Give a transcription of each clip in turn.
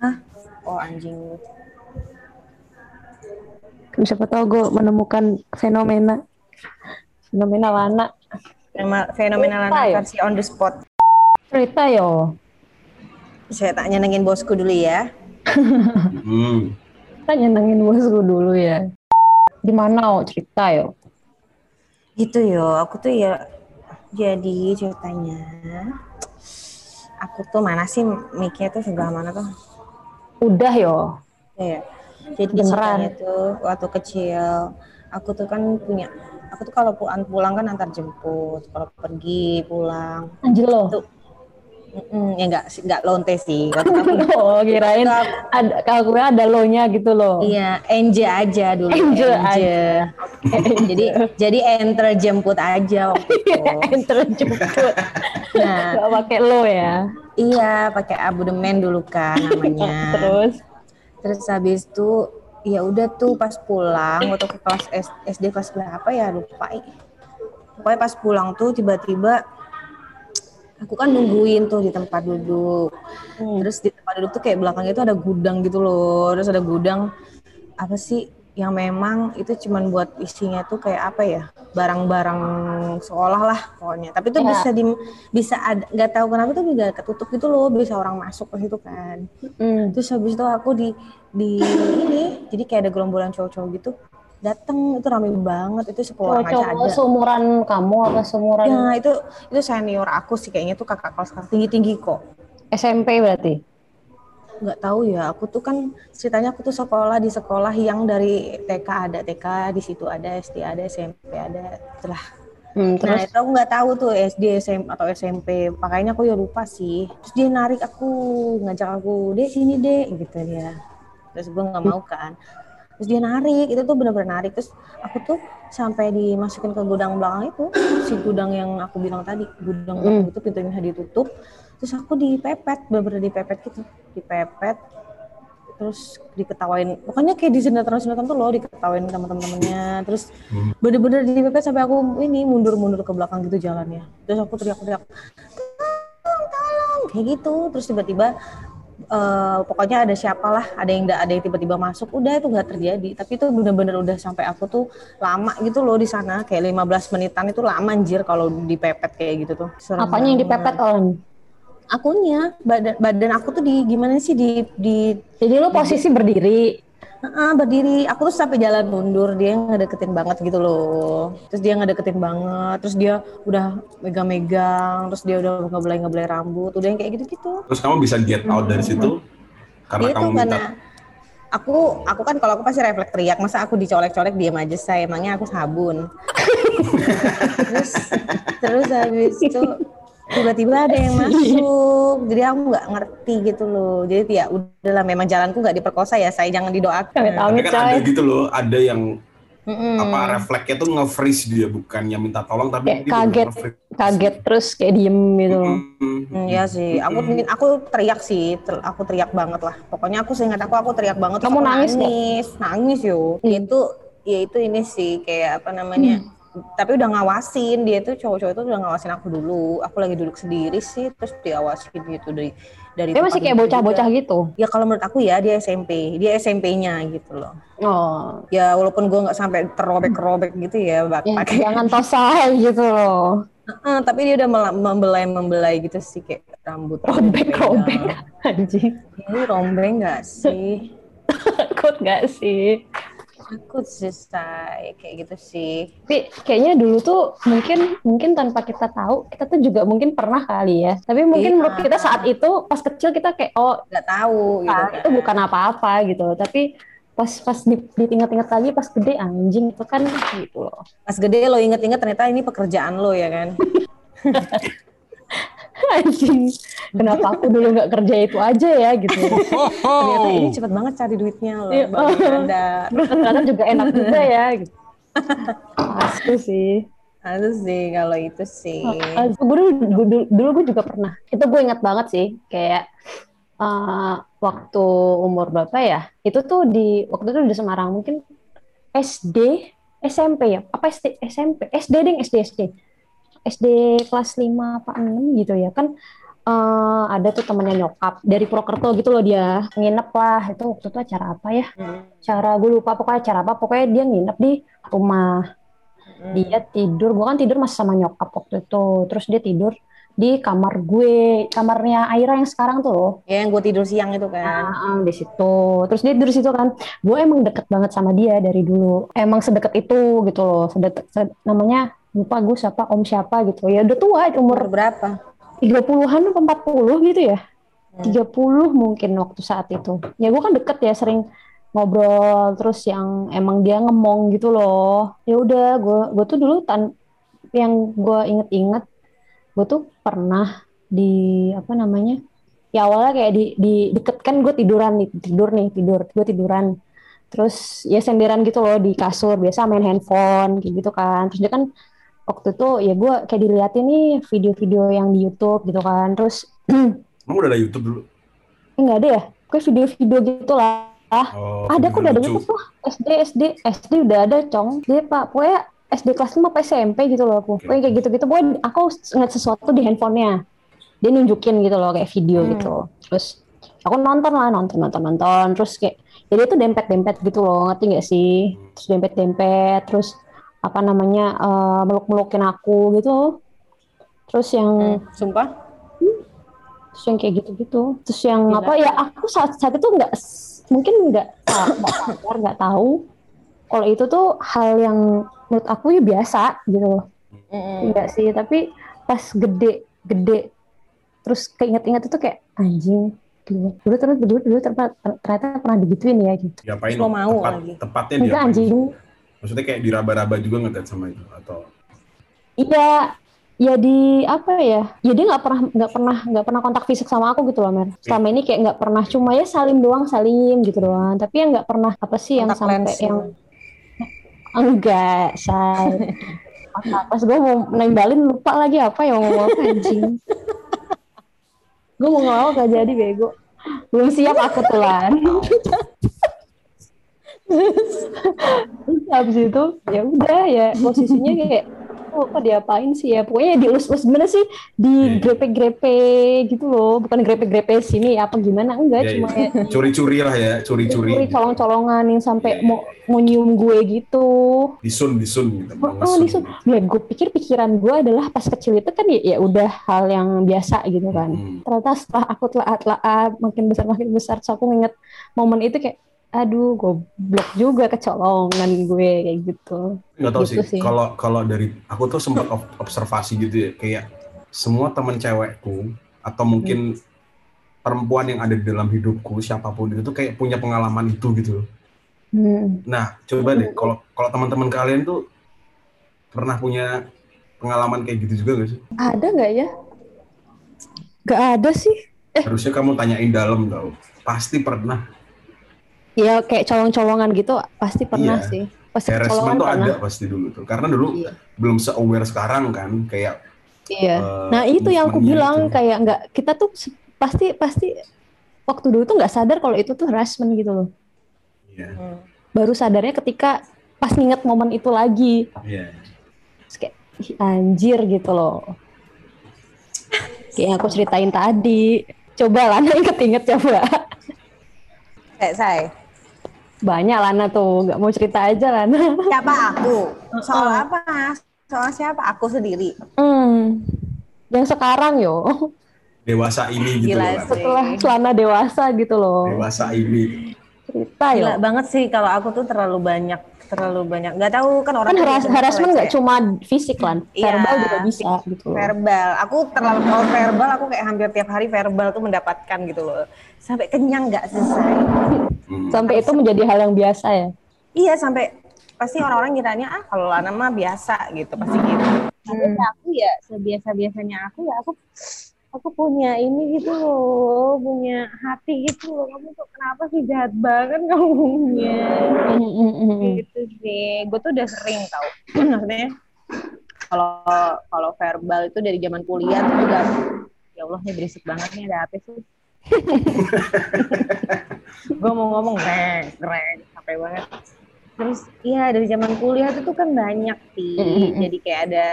Hah? Oh anjing. Siapa tahu gue menemukan fenomena Lana. Fenomena Lana versi on the spot. Cerita yo. Saya tak nyenengin bosku dulu ya. Kita nyenengin bosku dulu ya. Gimana oh cerita yo? Gitu yo, aku tuh ya jadi ceritanya. Aku tuh mana sih mic-nya tuh sebelah mana tuh? Udah yo. Iya. Jadi ceritanya tuh waktu kecil aku tuh kan punya kalau pulang kan antar jemput, kalau pergi pulang. Anjir loh. Ya enggak lonte sih. Oh, kirain ada kalau gue ada lo-nya gitu loh. Iya, enje aja dulu. Enje. jadi enter jemput aja waktu itu. Enter jemput. Nah, enggak pakai lo ya. Iya, pakai abodemen dulu kan namanya. Terus habis itu ya udah tuh pas pulang waktu ke kelas SD kelas berapa ya lupa. Pokoknya pas pulang tuh tiba-tiba aku kan nungguin tuh di tempat duduk. Terus di tempat duduk tuh kayak belakangnya itu ada gudang gitu loh. Terus ada gudang apa sih yang memang itu cuman buat isinya tuh kayak apa ya, barang-barang seolah lah pokoknya. Tapi tuh bisa ada, nggak tahu kenapa tuh nggak ketutup gitu loh, bisa orang masuk ke situ kan. Terus habis itu aku di ini jadi kayak ada gerombolan cowok-cowok gitu datang, itu rame banget, itu sekolah aja ada. Seumuran kamu apa seumuran? Ya itu senior aku sih kayaknya, tuh kakak kelas, tinggi kok. SMP berarti? Nggak tahu ya, aku tuh kan ceritanya aku tuh sekolah di sekolah yang dari TK di situ ada, SD ada, SMP ada, itulah. Nah itu aku nggak tahu tuh SD SMP atau SMP, makanya aku ya lupa sih. Terus dia narik aku, ngajak aku, deh sini deh gitu ya. Terus gue nggak mau kan. Terus dia narik, itu tuh benar-benar narik. Terus aku tuh sampai dimasukin ke gudang belakang itu, si gudang yang aku bilang tadi, gudang itu pintunya ditutup. Terus aku dipepet, bener-bener dipepet gitu, terus diketawain, pokoknya kayak di sinetron tuh loh, diketawain sama temen-temennya, terus bener-bener dipepet sampai aku ini mundur ke belakang gitu jalannya. Terus aku teriak, tolong, kayak gitu. Terus tiba-tiba pokoknya ada siapalah, ada yang tiba-tiba masuk, udah itu nggak terjadi. Tapi itu bener-bener udah sampai aku tuh lama gitu loh di sana, kayak 15 menitan itu lama anjir kalau dipepet kayak gitu tuh. Serem. Apanya yang dipepet on? Akunya, badan aku tuh gimana sih di jadi lo posisi berdiri? Berdiri, aku tuh sampai jalan mundur, dia ngedeketin banget gitu loh. Terus dia udah megang-megang, terus dia udah ngebelai rambut, udah yang kayak gitu-gitu. Terus kamu bisa get out dari situ? Karena dia kamu minta? Aku kan kalau aku pasti refleks teriak, masa aku dicolek-colek diam aja saya, emangnya aku sabun. terus habis itu tiba-tiba ada yang masuk, jadi aku nggak ngerti gitu loh. Jadi ya udahlah, memang jalanku nggak diperkosa ya, saya jangan didoakan. Tapi kan ada gitu loh, ada yang refleksnya tuh nge-freeze dia, bukannya minta tolong tapi dia kaget terus kayak diem gitu loh. Iya sih, aku teriak sih, aku teriak banget lah. Pokoknya aku seingat aku teriak banget. Kamu nangis yo. Itu ini sih kayak apa namanya. Tapi udah ngawasin, dia tuh cowok-cowok itu udah ngawasin aku dulu. Aku lagi duduk sendiri sih, terus diawasin gitu dari dia masih kayak bocah-bocah gitu. Ya kalau menurut aku ya dia SMP-nya gitu loh. Oh. Ya walaupun gue nggak sampai terobek-robek gitu ya, pakai jangan tosai gitu loh. Tapi dia udah membelai gitu sih, kayak rambut robek-robek anjing. Ini rombeng nggak sih? Takut nggak sih? Aku selesai kayak gitu sih. Tapi kayaknya dulu tuh mungkin tanpa kita tahu, kita tuh juga mungkin pernah kali ya. Tapi mungkin menurut kita saat itu pas kecil kita kayak nggak tahu gitu kan. Itu bukan apa-apa gitu. Tapi pas diingat-ingat lagi pas gede anjing itu kan gitu loh. Pas gede lo inget-inget ternyata ini pekerjaan lo ya kan. Anjing, kenapa aku dulu nggak kerja itu aja ya gitu. Ternyata ini cepet banget cari duitnya loh. Ternyata juga enak juga ya gitu. Asli sih kalau itu sih. Dulu gue juga pernah. Itu gue ingat banget sih kayak waktu umur berapa ya? Itu tuh waktu itu di Semarang mungkin SD, SMP ya? Apa SD? SMP? SD deh, SD. SD kelas 5 Pak 6 gitu ya kan, ada tuh temennya nyokap dari Purwokerto gitu loh, dia nginep lah itu waktu itu acara apa ya, cara gue lupa pokoknya acara apa, pokoknya dia nginep di rumah, dia tidur, gue kan tidur masih sama nyokap waktu itu, terus dia tidur di kamar gue, kamarnya Aira yang sekarang tuh loh. Ya, yang gue tidur siang itu kan. Nah, di situ. Terus dia tidur situ kan. Gue emang deket banget sama dia dari dulu. Emang sedekat itu gitu loh. Namanya lupa gue siapa, om siapa gitu. Ya udah tua, umur berapa? 30-an atau 40 gitu ya. 30 mungkin waktu saat itu. Ya gue kan deket ya, sering ngobrol, terus yang emang dia ngemong gitu loh. Ya udah, gue tuh dulu yang gue inget-inget, gue tuh pernah di apa namanya, ya awalnya kayak di deket kan, gue tiduran, terus ya senderan gitu loh di kasur, biasa main handphone kayak gitu kan. Terus dia kan waktu itu ya gue kayak diliatin nih video-video yang di YouTube gitu kan, terus kamu udah ada YouTube dulu? Enggak ada ya, kayak video-video gitu lah. Oh, ada kok, udah ada YouTube tuh, SD udah ada cong, dia pak pokoknya SD kelas 5 sampai SMP gitu loh aku. Pokoknya kayak gitu-gitu. Pokoknya aku ngeliat sesuatu di handphonenya. Dia nunjukin gitu loh kayak video gitu. Terus aku nonton. Terus kayak ya dia tuh dempet-dempet gitu loh. Ngerti gak sih? Terus dempet-dempet. Terus apa namanya, meluk-melukin aku gitu. Terus yang... Sumpah? Terus yang kayak gitu-gitu. Terus yang gila. Apa ya, aku saat itu gak... Mungkin gak sadar, gak tahu. Kalau itu tuh hal yang... menurut aku ya biasa gitu loh, enggak sih, tapi pas gede terus keinget-inget itu kayak anjing gitu. Dulu ternyata pernah digituin ya gitu. Diapain? Lo mau lagi? Tepatnya dia anjing. Maksudnya kayak diraba-raba juga ngetet sama itu atau? Iya, ya di apa ya? Ya dia nggak pernah kontak fisik sama aku gitu loh Mer. Selama ini kayak nggak pernah, cuma ya salim gitu doang. Tapi yang nggak pernah apa sih yang kontak sampai yang enggak, say. Pas gue mau nembalin lupa lagi apa yang mau anjing. Gue mau ngelawak gak jadi bego. Belum siap aku tulan. Habis itu ya udah ya posisinya kayak kok diapain sih ya? Pokoknya dielus-elus gimana sih? Di grepe-grepe gitu loh. Bukan grepe-grepe sini apa gimana? Enggak, cuma ya. Curi-curi lah ya, curi-curi. Curi colong-colongan yang sampai mau nyium gue gitu. Disun gitu. Oh, disun. Ya gue pikir pikiran gue adalah pas kecil itu kan ya udah hal yang biasa gitu kan. Ternyata setelah aku telat makin besar terus aku nginget momen itu kayak aduh, goblok juga kecolongan gue kayak gitu. Gak tau gitu sih. Kalau dari aku tuh sempat observasi gitu ya, kayak semua teman cewekku atau mungkin perempuan yang ada di dalam hidupku siapapun itu tuh kayak punya pengalaman itu gitu. Nah, coba deh kalau teman-teman kalian tuh pernah punya pengalaman kayak gitu juga gak sih? Ada gak ya? Gak ada sih. Harusnya kamu tanyain dalam tau. Pasti pernah. Ya kayak colong-colongan gitu pasti pernah sih. Pasti colongan tuh pernah. Ada pasti dulu tuh. Karena dulu belum se-aware sekarang kan kayak. Iya. Nah, itu yang aku bilang itu. Kayak enggak, kita tuh pasti waktu dulu tuh enggak sadar kalau itu tuh harassment gitu loh. Iya. Baru sadarnya ketika pas nginget momen itu lagi. Iya. Terus kayak anjir gitu loh. Kayak yang aku ceritain tadi. Coba Lana inget-inget coba. Kayak saya. Banyak Lana tuh, nggak mau cerita aja Lana. Siapa aku? Soal apa? Soal siapa? Aku sendiri. Yang sekarang yo. Dewasa ini gitu. Gila, loh. Setelah Lana dewasa gitu loh. Dewasa ini. Cerita ya. Gila yo. Banget sih kalau aku tuh terlalu banyak. Nggak tahu kan orang. Kan harassment nggak cuma fisik Lan, verbal juga bisa gitu. Verbal. Aku terlalu kalau verbal aku kayak hampir tiap hari verbal tuh mendapatkan gitu loh. Sampai kenyang nggak selesai. Sampai itu menjadi hal yang biasa ya? Iya, sampai pasti orang-orang kiranya kalau Lana mah biasa gitu, pasti gitu. Aku ya sebiasa-biasanya aku punya ini gitu loh, punya hati gitu loh. Kamu tuh kenapa sih jahat banget kamunya? Gitu sih. Gue tuh udah sering tau. Maksudnya kalau verbal itu dari zaman kuliah tuh udah ya Allah nih berisik banget nih, ada apa sih? Gue mau ngomong keren capek banget. Terus iya dari zaman kuliah itu tuh kan banyak sih, jadi kayak ada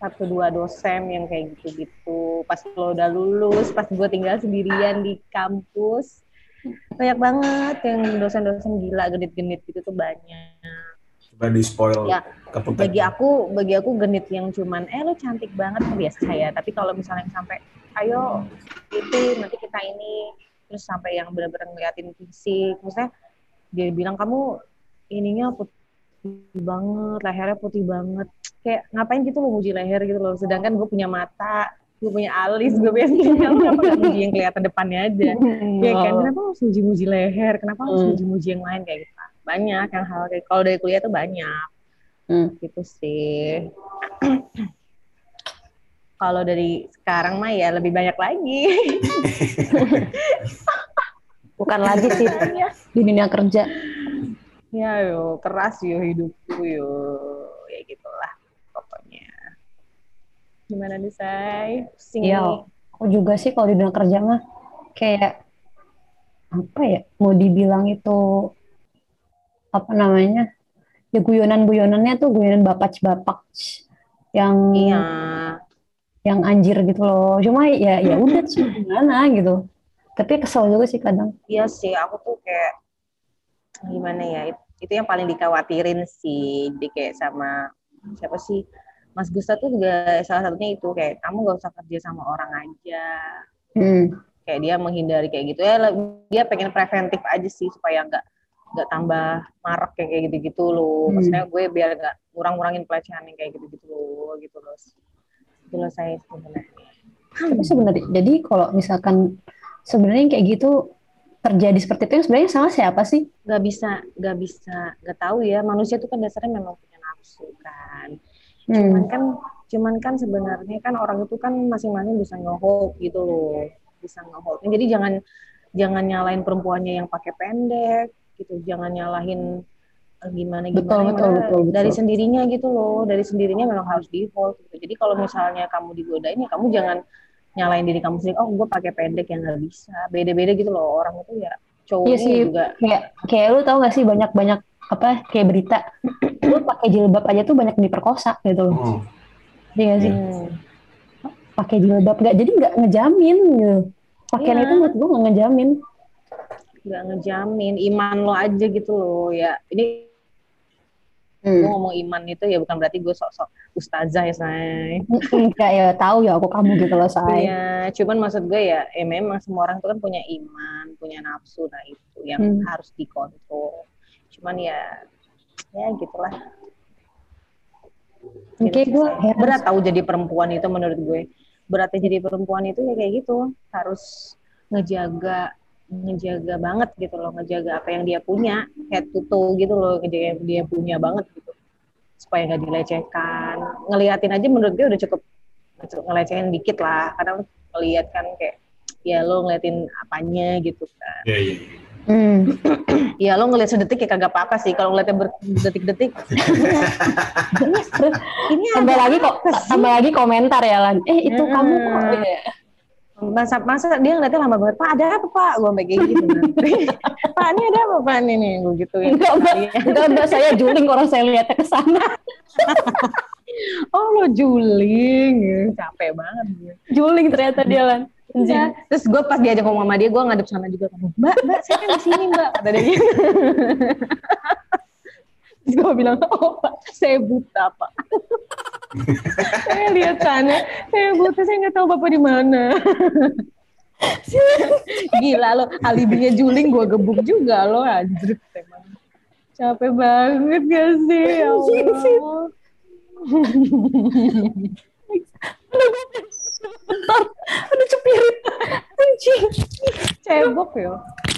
satu dua dosen yang kayak gitu-gitu. Pas lo udah lulus, pas gue tinggal sendirian di kampus, banyak banget yang dosen-dosen gila, genit-genit gitu tuh banyak. Coba di spoil ya, keputar. Bagi aku genit yang cuman lo cantik banget biasa ya. Tapi kalau misalnya sampai ayo gitu nanti kita ini, terus sampai yang benar-benar ngeliatin fisik, misalnya dia bilang kamu ininya putih banget, lehernya putih banget. Kayak ngapain gitu lo muji leher gitu loh. Sedangkan gue punya mata, gue punya alis, gue punya sinyal. Kenapa gak muji yang kelihatan depannya aja? Ya kan, kenapa harus muji-muji leher? Kenapa harus muji-muji yang lain kayak gitu? Banyak yang hal kayak kalau dari kuliah tuh banyak. Gitu sih. Kalau dari sekarang mah ya lebih banyak lagi. Bukan lagi sih di dunia kerja. Ya yo, keras yo hidupku yo. Ya gitulah pokoknya. Gimana nih, Say? Iya, aku juga sih kalau di dunia kerja mah kayak apa ya? Mau dibilang itu apa namanya? Ya guyonan-guyonannya tuh guyonan bapak yang iya, yang anjir gitu loh. Cuma ya udah sih gimana gitu. Tapi kesel juga sih kadang. Iya sih, aku tuh kayak gimana ya, itu yang paling dikhawatirin sih. Jadi kayak sama siapa sih, Mas Gusta tuh juga salah satunya itu, kayak kamu gak usah kerja sama orang aja. Kayak dia menghindari kayak gitu ya, dia pengen preventif aja sih supaya gak tambah marak kayak gitu-gitu loh. Maksudnya gue biar gak ngurang-ngurangin pelecehan yang kayak gitu-gitu loh gitu loh. Itu loh saya sebenarnya. Tapi sebenarnya jadi kalau misalkan sebenarnya kayak gitu terjadi seperti itu, sebenarnya salah siapa sih? Gak tahu ya. Manusia tuh kan dasarnya memang punya nafsu kan. Cuman kan sebenarnya kan orang itu kan masing-masing bisa nge-hold gitu loh, bisa nge-hold. Jadi jangan nyalain perempuannya yang pakai pendek gitu, jangan nyalahin gimana betul. Dari sendirinya gitu loh, dari sendirinya memang harus di-hold gitu. Jadi kalau misalnya kamu digodain ya kamu jangan nyalain diri kamu sendiri, oh gue pakai pendek yang nggak bisa, beda-beda gitu loh orang itu ya, cowoknya iya juga. Kayak lu tau nggak sih banyak apa kayak berita, lu pakai jilbab aja tuh banyak diperkosa gitu loh, iya sih, pakai jilbab nggak ngejamin, gitu. Pakaian itu menurut gue nggak ngejamin, iman lo aja gitu loh ya, ini. Gue ngomong iman itu ya bukan berarti gue sok-sok ustazah ya, Say. Enggak ya, tahu ya aku kamu gitu loh, Say. Iya, cuman maksud gue ya memang semua orang itu kan punya iman, punya nafsu, nah itu yang harus dikontrol. Cuman ya gitulah. Oke, gue berat tahu jadi perempuan itu menurut gue. Beratnya jadi perempuan itu ya kayak gitu, harus ngejaga banget gitu loh, ngejaga apa yang dia punya, head to toe gitu loh, ngejaga yang dia punya banget gitu, supaya nggak dilecehkan. Ngeliatin aja menurut gue udah cukup, ngelecehin dikit lah, kadang ngeliat kan kayak, ya lo ngeliatin apanya gitu kan. Iya. Ya lo ngeliat sedetik ya kagak apa-apa sih, kalau ngeliatnya berdetik-detik. Ini tambah lagi komentar ya Lan. Itu kamu kok ya. Masa dia ngeliatnya lama banget, Pak ada apa Pak? Gue sampai kayak gitu nanti. Pak ini ada apa Pak ini nih? Gue gitu ya. Enggak, saya juling orang saya lihatnya kesana. Oh lo juling, capek banget. Juling ternyata dia Lan. Ya. Terus gue pas diajak ngomong sama dia, gue ngadep sana juga. Mbak, saya kan di sini Mbak. Ada dia gitu. Terus gue bilang, oh Pak, saya buta Pak. Saya lihat sana, saya buta, saya nggak tahu bapak di mana. Gila lo, alibinya juling gue gebuk juga lo, anjir emang. Capek banget gak sih, ya Allah. Aduh cepirit, anjing, cebok ya.